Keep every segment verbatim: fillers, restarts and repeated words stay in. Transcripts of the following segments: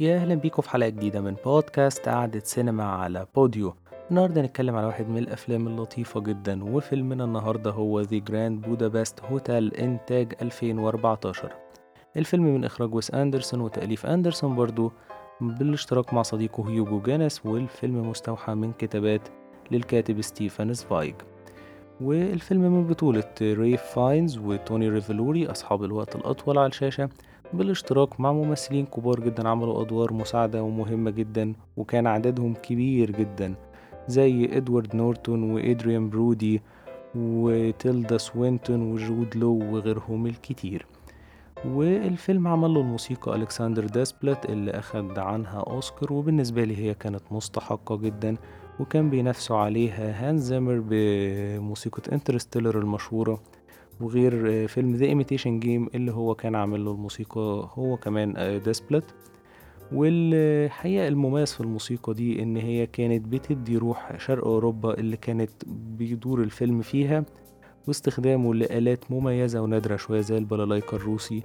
يا أهلا بيكم في حلقة جديدة من بودكاست قعدة سينما على بوديو. النهاردة نتكلم على واحد من الأفلام اللطيفة جدا، وفيلمنا النهاردة هو The Grand Budapest Hotel إنتاج ألفين وأربعتاشر. الفيلم من إخراج ويس أندرسون وتأليف أندرسون برضو بالاشتراك مع صديقه هيوجو جانس، والفيلم مستوحى من كتابات للكاتب ستيفان زفايج. والفيلم من بطولة رالف فاينز وتوني ريفلوري أصحاب الوقت الأطول على الشاشة، بالاشتراك مع ممثلين كبار جدا عملوا أدوار مساعدة ومهمة جدا وكان عددهم كبير جدا، زي إدوارد نورتون وإدريان برودي وتيلدا سوينتون وجود لو وغيرهم الكتير. والفيلم عمل له الموسيقى ألكسندر ديسبلات اللي أخد عنها أوسكار، وبالنسبة لي هي كانت مستحقة جدا، وكان بينافسوا عليها هانز زيمر بموسيقى انترستيلر المشهورة، وغير فيلم The Imitation Game اللي هو كان عامل له الموسيقى هو كمان ديسبلات. والحقيقة المميز في الموسيقى دي إن هي كانت بتدي روح شرق أوروبا اللي كانت بيدور الفيلم فيها، واستخدامه لآلات مميزة ونادرة شوية زي البلالايكا الروسي،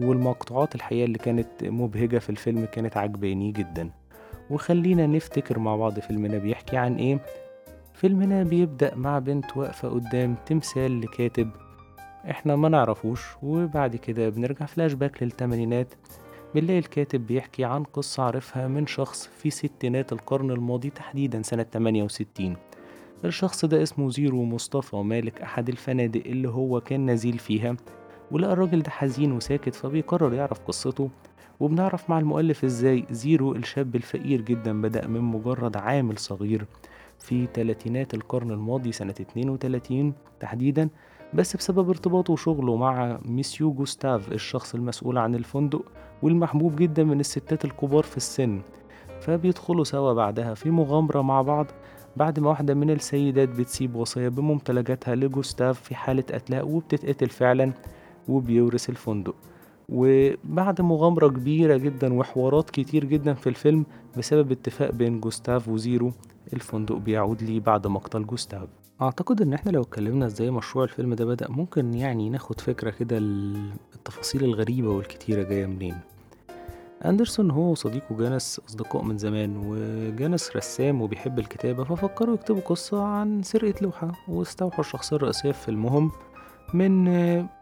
والمقطوعات الحقيقة اللي كانت مبهجة في الفيلم كانت عجباني جدا. وخلينا نفتكر مع بعض فيلمنا بيحكي عن إيه. فيلمنا بيبدأ مع بنت واقفة قدام تمثال لكاتب إحنا ما نعرفوش، وبعد كده بنرجع فلاش باك للثمانينات، بنلاقي الكاتب بيحكي عن قصة عرفها من شخص في ستينات القرن الماضي، تحديدا سنة ثمانية وستين. الشخص ده اسمه زيرو مصطفى مالك، أحد الفنادق اللي هو كان نزيل فيها، ولقى الراجل ده حزين وساكت فبيقرر يعرف قصته. وبنعرف مع المؤلف إزاي زيرو الشاب الفقير جدا بدأ من مجرد عامل صغير في تلاتينات القرن الماضي سنة اتنين وتلاتين تحديدا، بس بسبب ارتباطه وشغله مع ميسيو جوستاف الشخص المسؤول عن الفندق والمحبوب جدا من الستات الكبار في السن، فبيدخلوا سوا بعدها في مغامرة مع بعض بعد ما واحدة من السيدات بتسيب وصية بممتلكاتها لجوستاف في حالة قتلاء، وبتتقتل فعلا وبيورث الفندق. وبعد مغامرة كبيرة جدا وحوارات كتير جدا في الفيلم بسبب اتفاق بين جوستاف وزيرو، الفندق بيعود لي بعد مقتل جوستاف. اعتقد ان احنا لو اتكلمنا ازاي مشروع الفيلم ده بدأ ممكن يعني ناخد فكرة كده التفاصيل الغريبة والكتيرة جاية منين. أندرسون هو وصديقه جانس أصدقاء من زمان، وجانس رسام وبيحب الكتابة، ففكروا يكتبوا قصة عن سرقة لوحة، واستوحوا الشخصية الرئيسية في فيلمهم من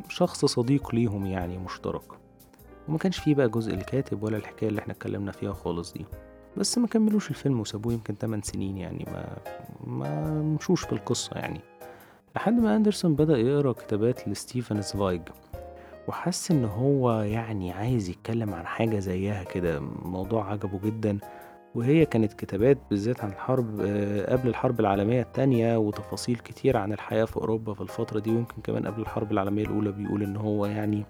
شخص صديق ليهم يعني مشترك، وما كانش فيه بقى جزء الكاتب ولا الحكاية اللي احنا اتكلمنا فيها خالص دي. بس ما كملوش الفيلم وسابوه يمكن تمن سنين، يعني ما ما مشوش في القصة يعني، لحد ما أندرسون بدأ يقرأ كتابات لستيفان زفايج، وحس ان هو يعني عايز يتكلم عن حاجة زيها كده. موضوع عجبه جدا، وهي كانت كتابات بالذات عن الحرب قبل الحرب العالمية الثانية، وتفاصيل كتير عن الحياة في أوروبا في الفترة دي، ويمكن كمان قبل الحرب العالمية الأولى. بيقول ان هو يعني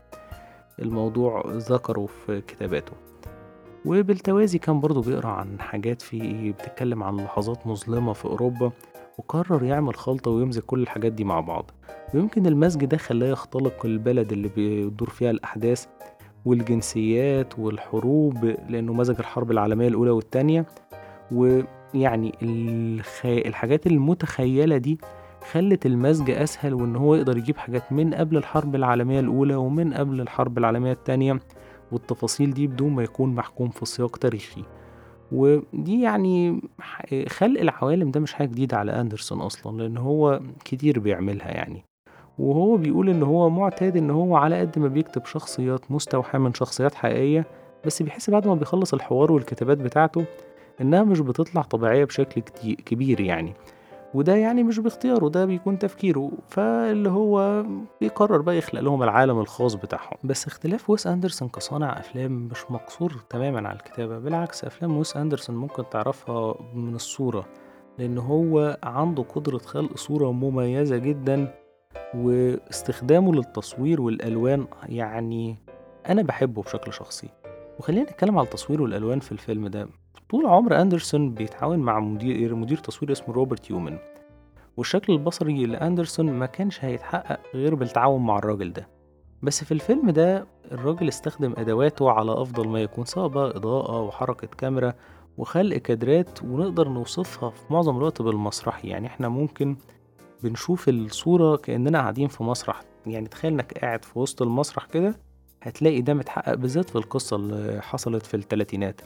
الموضوع ذكره في كتاباته. وبالتوازي كان برضو بيقرأ عن حاجات في بتتكلم عن لحظات مظلمة في أوروبا، وقرر يعمل خلطة ويمزج كل الحاجات دي مع بعض، ويمكن المزج ده خلاه يختلق البلد اللي بيدور فيها الأحداث والجنسيات والحروب، لأنه مزج الحرب العالمية الأولى والتانية. ويعني الحاجات المتخيلة دي خلت المزج أسهل، وإن هو يقدر يجيب حاجات من قبل الحرب العالمية الأولى ومن قبل الحرب العالمية التانية والتفاصيل دي بدون ما يكون محكوم في سياق تاريخي. ودي يعني خلق العوالم ده مش حاجة جديدة على أندرسون أصلا، لأن هو كتير بيعملها يعني. وهو بيقول إن هو معتاد إن هو على قد ما بيكتب شخصيات مستوحاة من شخصيات حقيقية، بس بيحس بعد ما بيخلص الحوار والكتابات بتاعته إنها مش بتطلع طبيعية بشكل كبير يعني، وده يعني مش باختياره، ده بيكون تفكيره، فاللي هو بيقرر بقى يخلق لهم العالم الخاص بتاعهم. بس اختلاف ويس أندرسون كصانع أفلام مش مقصور تماما على الكتابة، بالعكس أفلام ويس أندرسون ممكن تعرفها من الصورة، لأن هو عنده قدرة خلق صورة مميزة جدا، واستخدامه للتصوير والألوان يعني أنا بحبه بشكل شخصي. وخلينا نتكلم على التصوير والألوان في الفيلم ده. طول عمر أندرسون بيتعاون مع مدير مدير تصوير اسمه روبرت يومن، والشكل البصري لأندرسون ما كانش هيتحقق غير بالتعاون مع الراجل ده. بس في الفيلم ده الراجل استخدم أدواته على أفضل ما يكون، سواء بقى إضاءة وحركة كاميرا وخلق كادرات، ونقدر نوصفها في معظم الوقت بالمسرحي. يعني احنا ممكن بنشوف الصورة كأننا قاعدين في مسرح، يعني تخيل انك قاعد في وسط المسرح كده، هتلاقي ده متحقق بالذات في القصة اللي حصلت في الثلاثينات.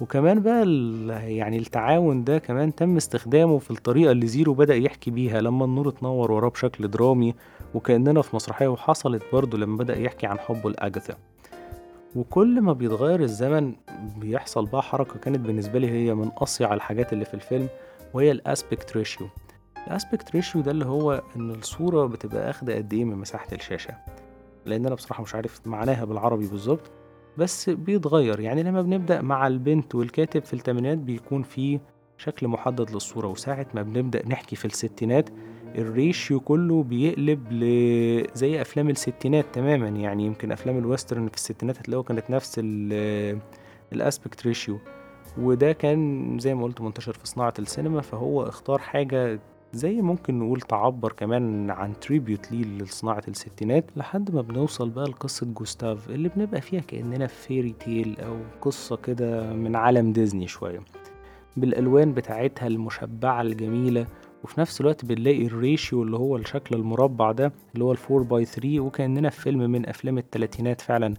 وكمان بقى يعني التعاون ده كمان تم استخدامه في الطريقة اللي زيرو بدأ يحكي بيها لما النور اتنور وراه بشكل درامي وكأننا في مسرحية، وحصلت برضو لما بدأ يحكي عن حبه لأجاثا. وكل ما بيتغير الزمن بيحصل بقى حركة كانت بالنسبة لي هي من أصيع الحاجات اللي في الفيلم، وهي الاسبكت ريشيو. الاسبكت ريشيو ده اللي هو ان الصورة بتبقى اخدة قد ايه من مساحة الشاشة، لان انا بصراحة مش عارف معناها بالعربي بالظبط، بس بيتغير. يعني لما بنبدأ مع البنت والكاتب في الثمانينات بيكون فيه شكل محدد للصورة، وساعة ما بنبدأ نحكي في الستينات الريشيو كله بيقلب زي أفلام الستينات تماما. يعني يمكن أفلام الويسترن في الستينات هتلاقوا كانت نفس الاسبكت ريشيو، وده كان زي ما قلت منتشر في صناعة السينما، فهو اختار حاجة زي ممكن نقول تعبر كمان عن تريبيوت ليه لصناعة الستينات. لحد ما بنوصل بقى لقصة جوستاف اللي بنبقى فيها كأننا في فيري تيل أو قصة كده من عالم ديزني شوية، بالألوان بتاعتها المشبعة الجميلة، وفي نفس الوقت بنلاقي الريشيو اللي هو الشكل المربع ده اللي هو الفور باي ثري، وكأننا في فيلم من أفلام الثلاثينات فعلا.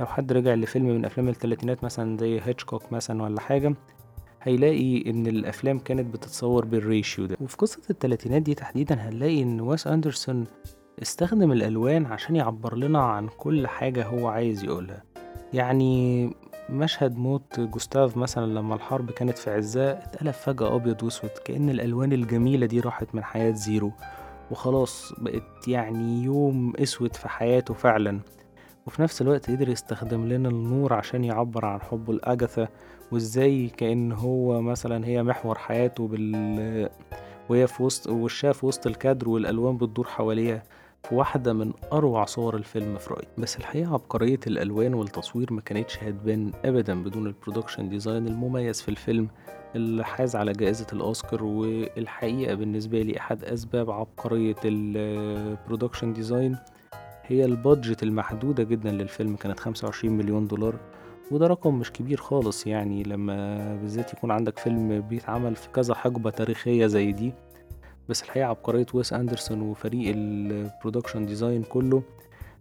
لو حد رجع لفيلم من أفلام الثلاثينات مثلا زي هيتشكوك مثلا ولا حاجة، هيلاقي ان الافلام كانت بتتصور بالريشيو ده. وفي قصة الثلاثينات دي تحديدا هنلاقي ان ويس اندرسون استخدم الالوان عشان يعبر لنا عن كل حاجة هو عايز يقولها. يعني مشهد موت جوستاف مثلا لما الحرب كانت في عزها اتقلب فجأة ابيض واسود، كأن الالوان الجميلة دي راحت من حياة زيرو وخلاص بقت يعني يوم اسود في حياته فعلا. وفي نفس الوقت قدر يستخدم لنا النور عشان يعبر عن حبه لأجاثا، وازاي كأن هو مثلا هي محور حياته بال... وهي في وسط وشها في وسط الكادر والألوان بتدور حواليها، في واحدة من أروع صور الفيلم في رأيي. بس الحقيقة عبقرية الألوان والتصوير ما كانتش هتبان أبدا بدون البرودكشن ديزاين المميز في الفيلم اللي حاز على جائزة الأوسكار، والحقيقة بالنسبة لي أحد أسباب عبقرية البرودكشن ديزاين هي البادجت المحدودة جدا للفيلم، كانت خمسة وعشرين مليون دولار، وده رقم مش كبير خالص. يعني لما بالذات يكون عندك فيلم بيتعمل في كذا حقبة تاريخية زي دي. بس الحقيقة عبقرية ويس أندرسون وفريق البرودكشن ديزاين كله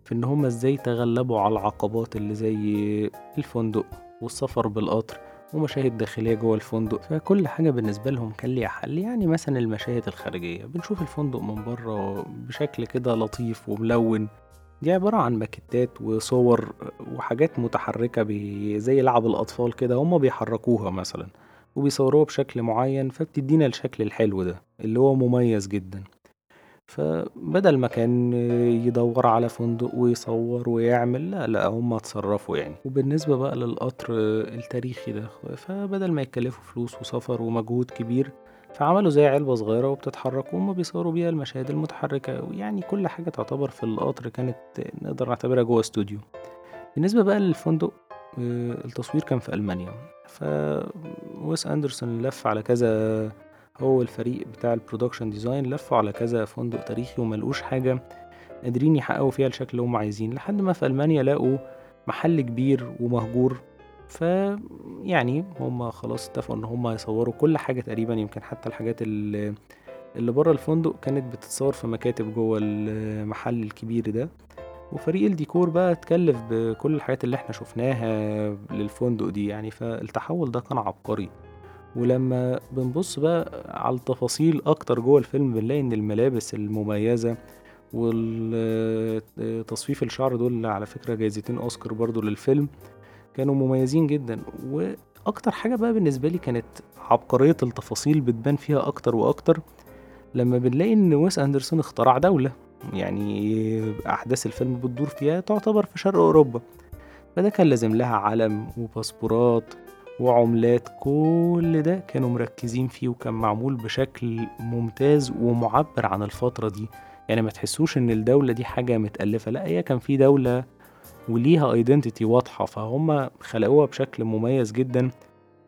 في ان هم ازاي تغلبوا على العقبات اللي زي الفندق والسفر بالقطر ومشاهد داخلية جوه الفندق، فكل حاجة بالنسبة لهم كان ليها حل. يعني مثلا المشاهد الخارجية بنشوف الفندق من بره بشكل كده لطيف وملون، دي عبارة عن ماكتات وصور وحاجات متحركة زي لعب الأطفال كده، هما بيحركوها مثلا وبيصوروها بشكل معين، فبتدينا الشكل الحلو ده اللي هو مميز جدا. فبدل ما كان يدور على فندق ويصور ويعمل، لا لا هما اتصرفوا يعني. وبالنسبة بقى للقطر التاريخي ده، فبدل ما يتكلفوا فلوس وسفر ومجهود كبير، فعملوا زي علبة صغيرة وبتتحرك وهم بيصوروا بيها المشاهد المتحركة. ويعني كل حاجة تعتبر في القطر كانت نقدر نعتبرها جوه استوديو. بالنسبة بقى للفندق، التصوير كان في ألمانيا، فويس أندرسون لف على كذا، هو الفريق بتاع البرودكشن ديزاين لفوا على كذا فندق تاريخي وملقوش حاجة قادرين يحققوا فيها الشكل اللي هم عايزين، لحد ما في ألمانيا لقوا محل كبير ومهجور. فيعني هم خلاص اتفقوا ان هم يصوروا كل حاجة تقريبا، يمكن حتى الحاجات اللي, اللي بره الفندق كانت بتتصور في مكاتب جوه المحل الكبير ده. وفريق الديكور بقى اتكلف بكل الحاجات اللي احنا شفناها للفندق دي يعني، فالتحول ده كان عبقري. ولما بنبص بقى على التفاصيل اكتر جوه الفيلم بنلاقي ان الملابس المميزة والتصفيف الشعر دول على فكرة جايزتين اوسكار برضو للفيلم، كانوا مميزين جدا. واكتر حاجة بقى بالنسبة لي كانت عبقرية التفاصيل بتبان فيها اكتر واكتر لما بنلاقي ان ويس أندرسون اخترع دولة، يعني احداث الفيلم بتدور فيها تعتبر في شرق اوروبا، فده كان لازم لها علم وباسبورات وعملات، كل ده كانوا مركزين فيه وكان معمول بشكل ممتاز ومعبر عن الفترة دي. يعني ما تحسوش ان الدولة دي حاجة متألفة، لا هي كان في دولة وليها ايدنتيتي واضحة، فهم خلقوها بشكل مميز جدا.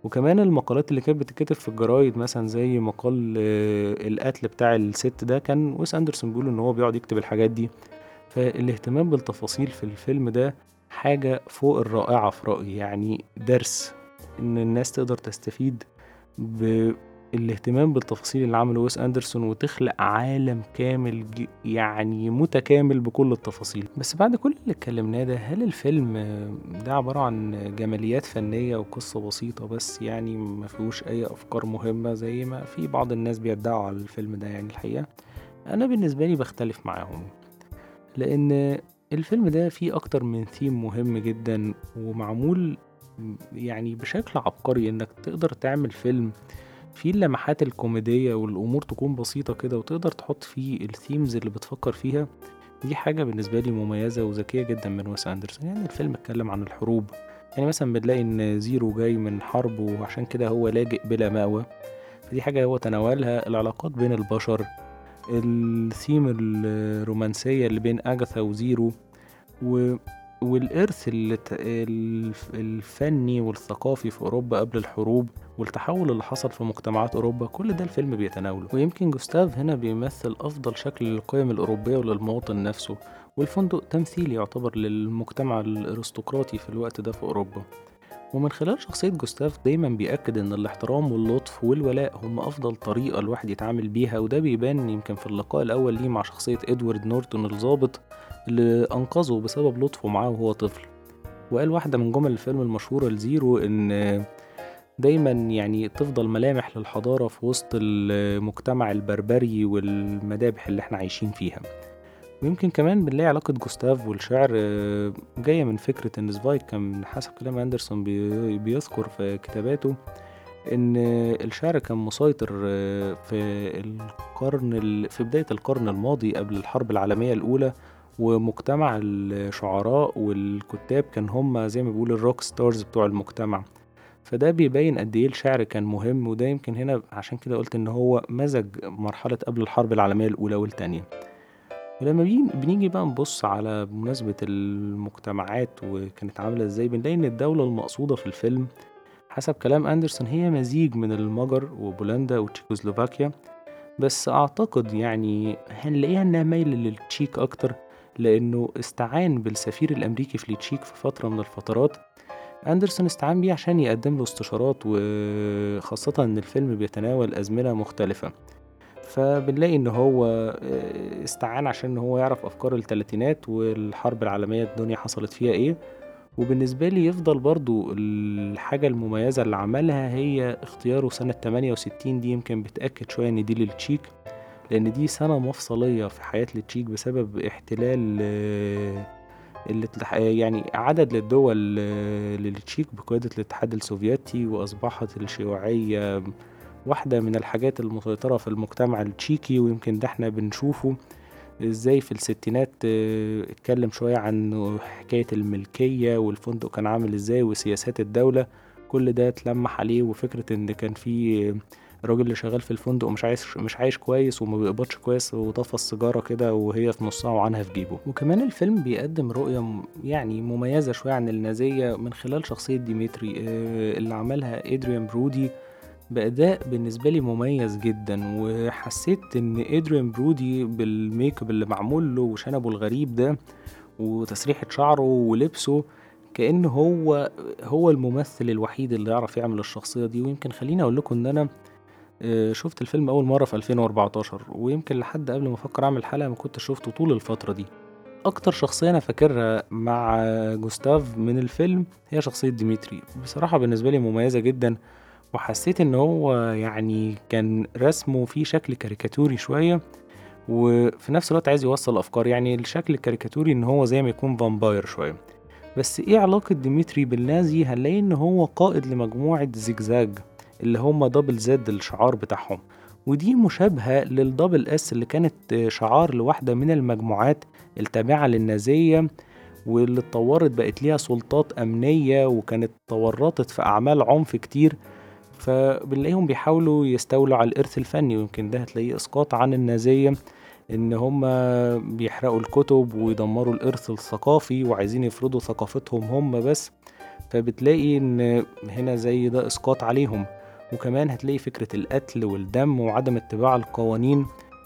وكمان المقالات اللي كانت بتتكتب في الجرايد مثلا زي مقال القتل بتاع الست ده، كان ويس أندرسون بيقول ان هو بيقعد يكتب الحاجات دي، فالاهتمام بالتفاصيل في الفيلم ده حاجة فوق الرائعة في رأيي. يعني درس ان الناس تقدر تستفيد ب الاهتمام بالتفاصيل اللي عمله ويس أندرسون وتخلق عالم كامل يعني متكامل بكل التفاصيل. بس بعد كل اللي اتكلمناه ده، هل الفيلم ده عبارة عن جماليات فنية وقصة بسيطة بس يعني ما فيهوش أي أفكار مهمة زي ما في بعض الناس بيدعوا على الفيلم ده؟ يعني الحقيقة أنا بالنسبة لي بختلف معاهم، لأن الفيلم ده فيه أكتر من ثيم مهم جدا ومعمول يعني بشكل عبقري، انك تقدر تعمل فيلم فيه اللمحات الكوميدية والامور تكون بسيطة كده وتقدر تحط فيه الثيمز اللي بتفكر فيها. دي حاجة بالنسبة لي مميزة وذكية جدا من ويس أندرسون. يعني الفيلم اتكلم عن الحروب، يعني مثلا بنلاقي ان زيرو جاي من حرب وعشان كده هو لاجئ بلا مأوى، فدي حاجة هو تناولها. العلاقات بين البشر، الثيم الرومانسية اللي بين أجاثا وزيرو، و والإرث الفني والثقافي في أوروبا قبل الحروب والتحول اللي حصل في مجتمعات أوروبا، كل ده الفيلم بيتناوله. ويمكن جوستاف هنا بيمثل أفضل شكل للقيم الأوروبية وللمواطن نفسه، والفندق تمثيل يعتبر للمجتمع الأرستقراطي في الوقت ده في أوروبا. ومن خلال شخصية جوستاف دايما بيأكد أن الاحترام واللطف والولاء هم أفضل طريقة الواحد يتعامل بيها، وده بيبان يمكن في اللقاء الأول ليه مع شخصية إدوارد نورتون الضابط اللي أنقذه بسبب لطفه معاه وهو طفل. وقال واحدة من جمل الفيلم المشهورة لزيرو إن دايما يعني تفضل ملامح للحضارة في وسط المجتمع البربري والمذابح اللي احنا عايشين فيها. ويمكن كمان بنلاقي علاقة جوستاف والشعر جاية من فكرة إن زفايك كان حسب كلام أندرسون بيذكر في كتاباته إن الشعر كان مسيطر في القرن في بداية القرن الماضي قبل الحرب العالمية الأولى، ومجتمع الشعراء والكتاب كان هم زي ما بيقول الروك ستارز بتوع المجتمع. فده بيبين قد ايه الشعر كان مهم، وده يمكن هنا عشان كده قلت ان هو مزج مرحلة قبل الحرب العالمية الاولى والتانية. ولما بنيجي بقى نبص على مناسبة المجتمعات وكانت عاملة ازاي، بنلاقي ان الدولة المقصودة في الفيلم حسب كلام أندرسون هي مزيج من المجر وبولندا وتشيكوسلوفاكيا، بس اعتقد يعني هنلاقيها انها مايلة للتشيك اكتر لأنه استعان بالسفير الأمريكي في التشيك في فترة من الفترات. أندرسون استعان بيه عشان يقدم له استشارات، وخاصة أن الفيلم بيتناول أزمنة مختلفة، فبنلاقي أنه هو استعان عشان هو يعرف أفكار الثلاثينات والحرب العالمية الدنيا حصلت فيها إيه. وبالنسبة لي يفضل برضو الحاجة المميزة اللي عملها هي اختياره سنة ثمانية وستين، دي يمكن بتأكد شوية أن دي للتشيك لأن دي سنة مفصلية في حياة التشيك بسبب احتلال يعني عدد للدول للتشيك بقيادة الاتحاد السوفيتي، وأصبحت الشيوعية واحدة من الحاجات المسيطرة في المجتمع التشيكي. ويمكن ده احنا بنشوفه ازاي في الستينات، اتكلم شوية عن حكاية الملكية والفندق كان عامل ازاي وسياسات الدولة، كل ده اتلمح عليه. وفكرة ان كان في الراجل اللي شغال في الفندق مش عايش مش عايش كويس وما بيقبضش كويس وطفى السيجاره كده وهي في نصها وعنها في جيبه. وكمان الفيلم بيقدم رؤيه يعني مميزه شويه عن النازيه من خلال شخصيه ديمتري اللي عملها إدريان برودي بأداء بالنسبه لي مميز جدا. وحسيت ان إدريان برودي بالميك اب اللي معمول له وشنبه الغريب ده وتسريحه شعره ولبسه كأنه هو هو الممثل الوحيد اللي يعرف يعمل الشخصيه دي. ويمكن خليني اقول لكم ان انا شفت الفيلم أول مرة في ألفين وأربعتاشر، ويمكن لحد قبل ما أفكر أعمل حلقة ما كنت شفته طول الفترة دي. أكتر شخصية أنا فاكرها مع جوستاف من الفيلم هي شخصية ديمتري، بصراحة بالنسبة لي مميزة جدا. وحسيت إن هو يعني كان رسمه فيه شكل كاريكاتوري شوية، وفي نفس الوقت عايز يوصل أفكار، يعني الشكل الكاريكاتوري إن هو زي ما يكون فامباير شوية. بس إيه علاقة ديمتري بالنازي؟ هنلاقي إن هو قائد لمجموعة زيجزاج اللي هم دبل زد الشعار بتاعهم، ودي مشابهة للدبل اس اللي كانت شعار لواحدة من المجموعات التابعة للنازية واللي اتطورت بقت ليها سلطات أمنية وكانت تورطت في أعمال عنف كتير، فبنلاقيهم بيحاولوا يستولوا على الإرث الفني. ويمكن ده هتلاقيه إسقاط عن النازية إن هم بيحرقوا الكتب ويدمروا الإرث الثقافي وعايزين يفرضوا ثقافتهم هم بس، فبتلاقي إن هنا زي ده إسقاط عليهم. وكمان هتلاقي فكرة القتل والدم وعدم اتباع القوانين،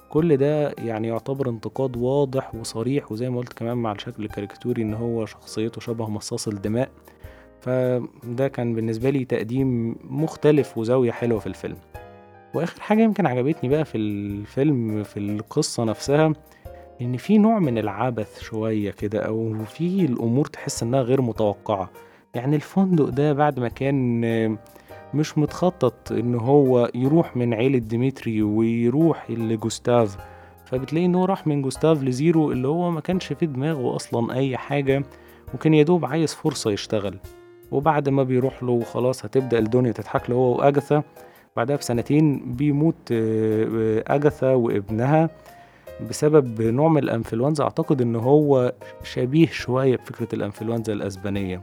كل ده يعني يعتبر انتقاد واضح وصريح. وزي ما قلت كمان مع الشكل الكاريكاتوري ان هو شخصيته شبه مصاص الدماء، فده كان بالنسبة لي تقديم مختلف وزاوية حلوة في الفيلم. واخر حاجه يمكن عجبتني بقى في الفيلم في القصه نفسها ان في نوع من العبث شويه كده، او في الامور تحس انها غير متوقعه. يعني الفندق ده بعد ما كان مش متخطط ان هو يروح من عيله ديمتري ويروح لجوستاف، فبتلاقي انه راح من جوستاف لزيرو اللي هو ما كانش في دماغه اصلا اي حاجه، وكان يدوب عايز فرصه يشتغل. وبعد ما بيروح له خلاص هتبدا الدنيا تضحك له هو واجاثا، بعدها بسنتين بيموت اجاثا وابنها بسبب نوع من الانفلونزا. اعتقد ان هو شبيه شويه بفكره الانفلونزا الاسبانيه.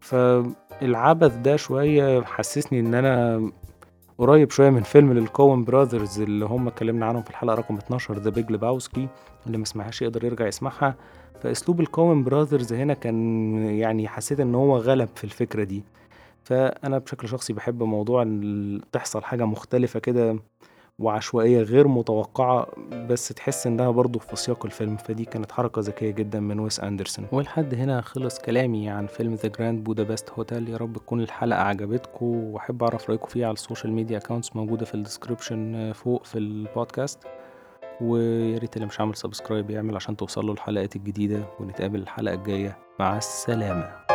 فالعبث ده شويه حسسني ان انا قريب شويه من فيلم للكوين براذرز اللي هم اتكلمنا عنهم في الحلقه رقم اتناشر، ذا بيج ليباوسكي. اللي ما سمعهاش يقدر يرجع يسمعها. فاسلوب الكوين براذرز هنا كان يعني حسيت ان هو غلب في الفكره دي. فانا بشكل شخصي بحب موضوع ان تحصل حاجه مختلفه كده وعشوائيه غير متوقعه، بس تحس انها برضو في سياق الفيلم. فدي كانت حركه ذكيه جدا من ويس اندرسون. ولحد هنا خلص كلامي عن فيلم ذا جراند بودابست هوتيل. يا رب تكون الحلقه عجبتكم، واحب اعرف رايكم فيه على السوشيال ميديا اكاونتس موجوده في الديسكريبشن فوق في البودكاست. ويا ريت اللي مش عامل سبسكرايب يعمل عشان توصل له الحلقات الجديده، ونتقابل الحلقه الجايه. مع السلامه.